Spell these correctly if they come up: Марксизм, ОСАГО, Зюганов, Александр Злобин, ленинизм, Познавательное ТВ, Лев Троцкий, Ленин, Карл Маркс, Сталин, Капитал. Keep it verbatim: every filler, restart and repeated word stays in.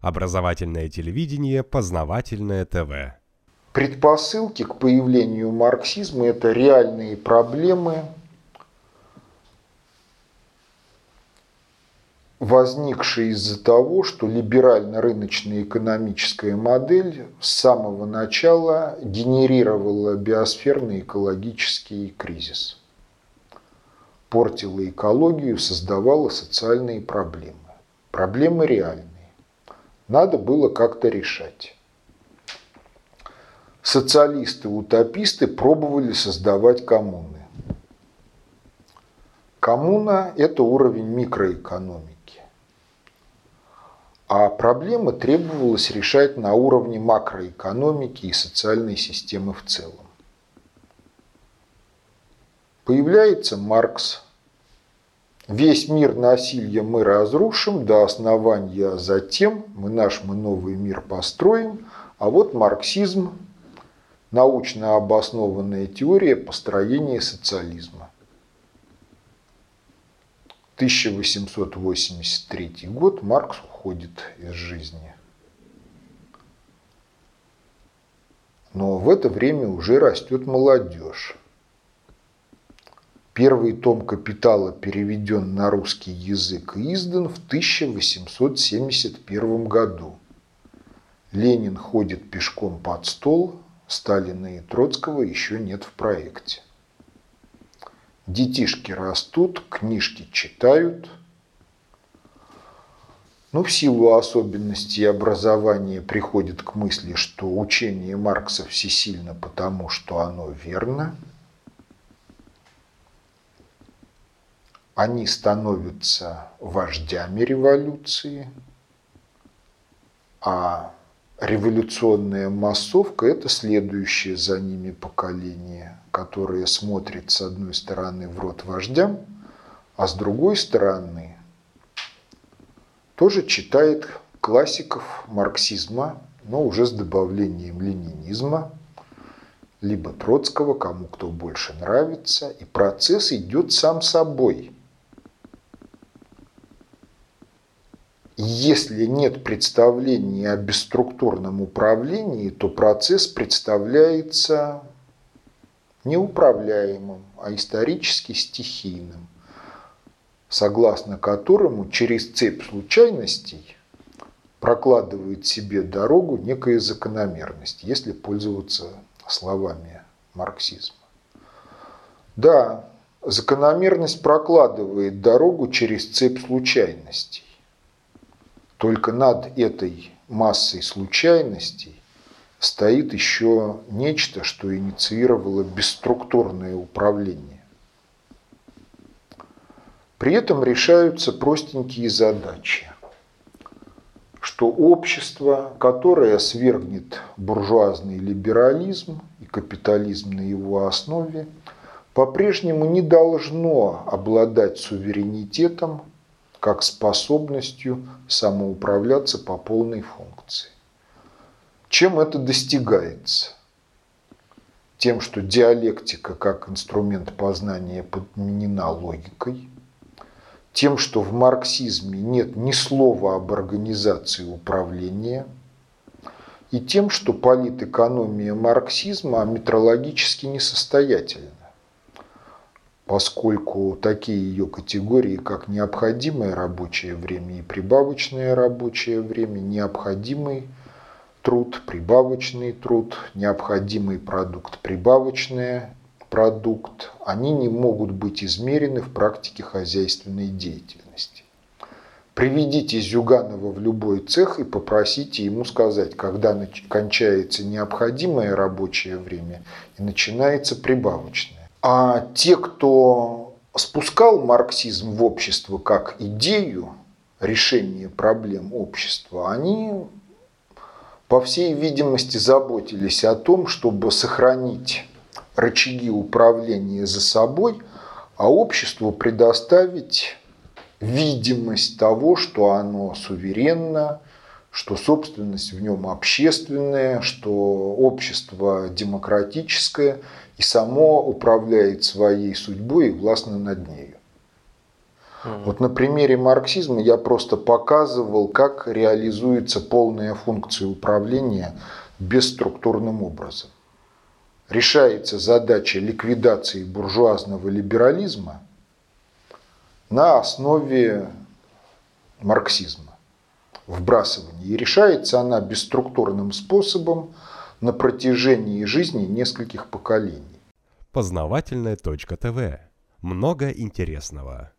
Образовательное телевидение, познавательное ТВ. Предпосылки к появлению марксизма – это реальные проблемы, возникшие из-за того, что либерально-рыночная экономическая модель с самого начала генерировала биосферный экологический кризис, портила экологию, создавала социальные проблемы. Проблемы реальные. Надо было как-то решать. Социалисты-утописты пробовали создавать коммуны. Коммуна – это уровень микроэкономики. А проблемы требовалось решать на уровне макроэкономики и социальной системы в целом. Появляется Маркс. Весь мир насилия мы разрушим до основания, а затем мы наш мы новый мир построим. А вот марксизм – научно обоснованная теория построения социализма. тысяча восемьсот восемьдесят третий год. Маркс уходит из жизни. Но в это время уже растет молодежь. Первый том «Капитала» переведен на русский язык и издан в тысяча восемьсот семьдесят первом году. Ленин ходит пешком под стол, Сталина и Троцкого еще нет в проекте. Детишки растут, книжки читают. Но в силу особенностей образования приходит к мысли, что учение Маркса всесильно потому, что оно верно. Они становятся вождями революции, а революционная массовка – это следующее за ними поколение, которое смотрит с одной стороны в рот вождям, а с другой стороны тоже читает классиков марксизма, но уже с добавлением ленинизма, либо Троцкого, кому кто больше нравится, и процесс идет сам собой. Если нет представления о бесструктурном управлении, то процесс представляется неуправляемым, а исторически стихийным, согласно которому через цепь случайностей прокладывает себе дорогу некая закономерность, если пользоваться словами марксизма. Да, закономерность прокладывает дорогу через цепь случайностей. Только над этой массой случайностей стоит еще нечто, что инициировало бесструктурное управление. При этом решаются простенькие задачи, что общество, которое свергнет буржуазный либерализм и капитализм на его основе, по-прежнему не должно обладать суверенитетом, как способностью самоуправляться по полной функции. Чем это достигается? Тем, что диалектика как инструмент познания подменена логикой, тем, что в марксизме нет ни слова об организации управления, и тем, что политэкономия марксизма метрологически несостоятельна, поскольку такие ее категории, как необходимое рабочее время и прибавочное рабочее время, необходимый труд, прибавочный труд, необходимый продукт, прибавочный продукт, они не могут быть измерены в практике хозяйственной деятельности. Приведите Зюганова в любой цех и попросите ему сказать, когда кончается необходимое рабочее время и начинается прибавочное. А те, кто спускал марксизм в общество как идею решения проблем общества, они, по всей видимости, заботились о том, чтобы сохранить рычаги управления за собой, а обществу предоставить видимость того, что оно суверенно, что собственность в нем общественная, что общество демократическое и само управляет своей судьбой и властно над нею. Mm-hmm. Вот на примере марксизма я просто показывал, как реализуется полная функция управления бесструктурным образом. Решается задача ликвидации буржуазного либерализма на основе марксизма, вбрасывания. И решается она бесструктурным способом на протяжении жизни нескольких поколений. Познавательное точка ТВ. Много интересного.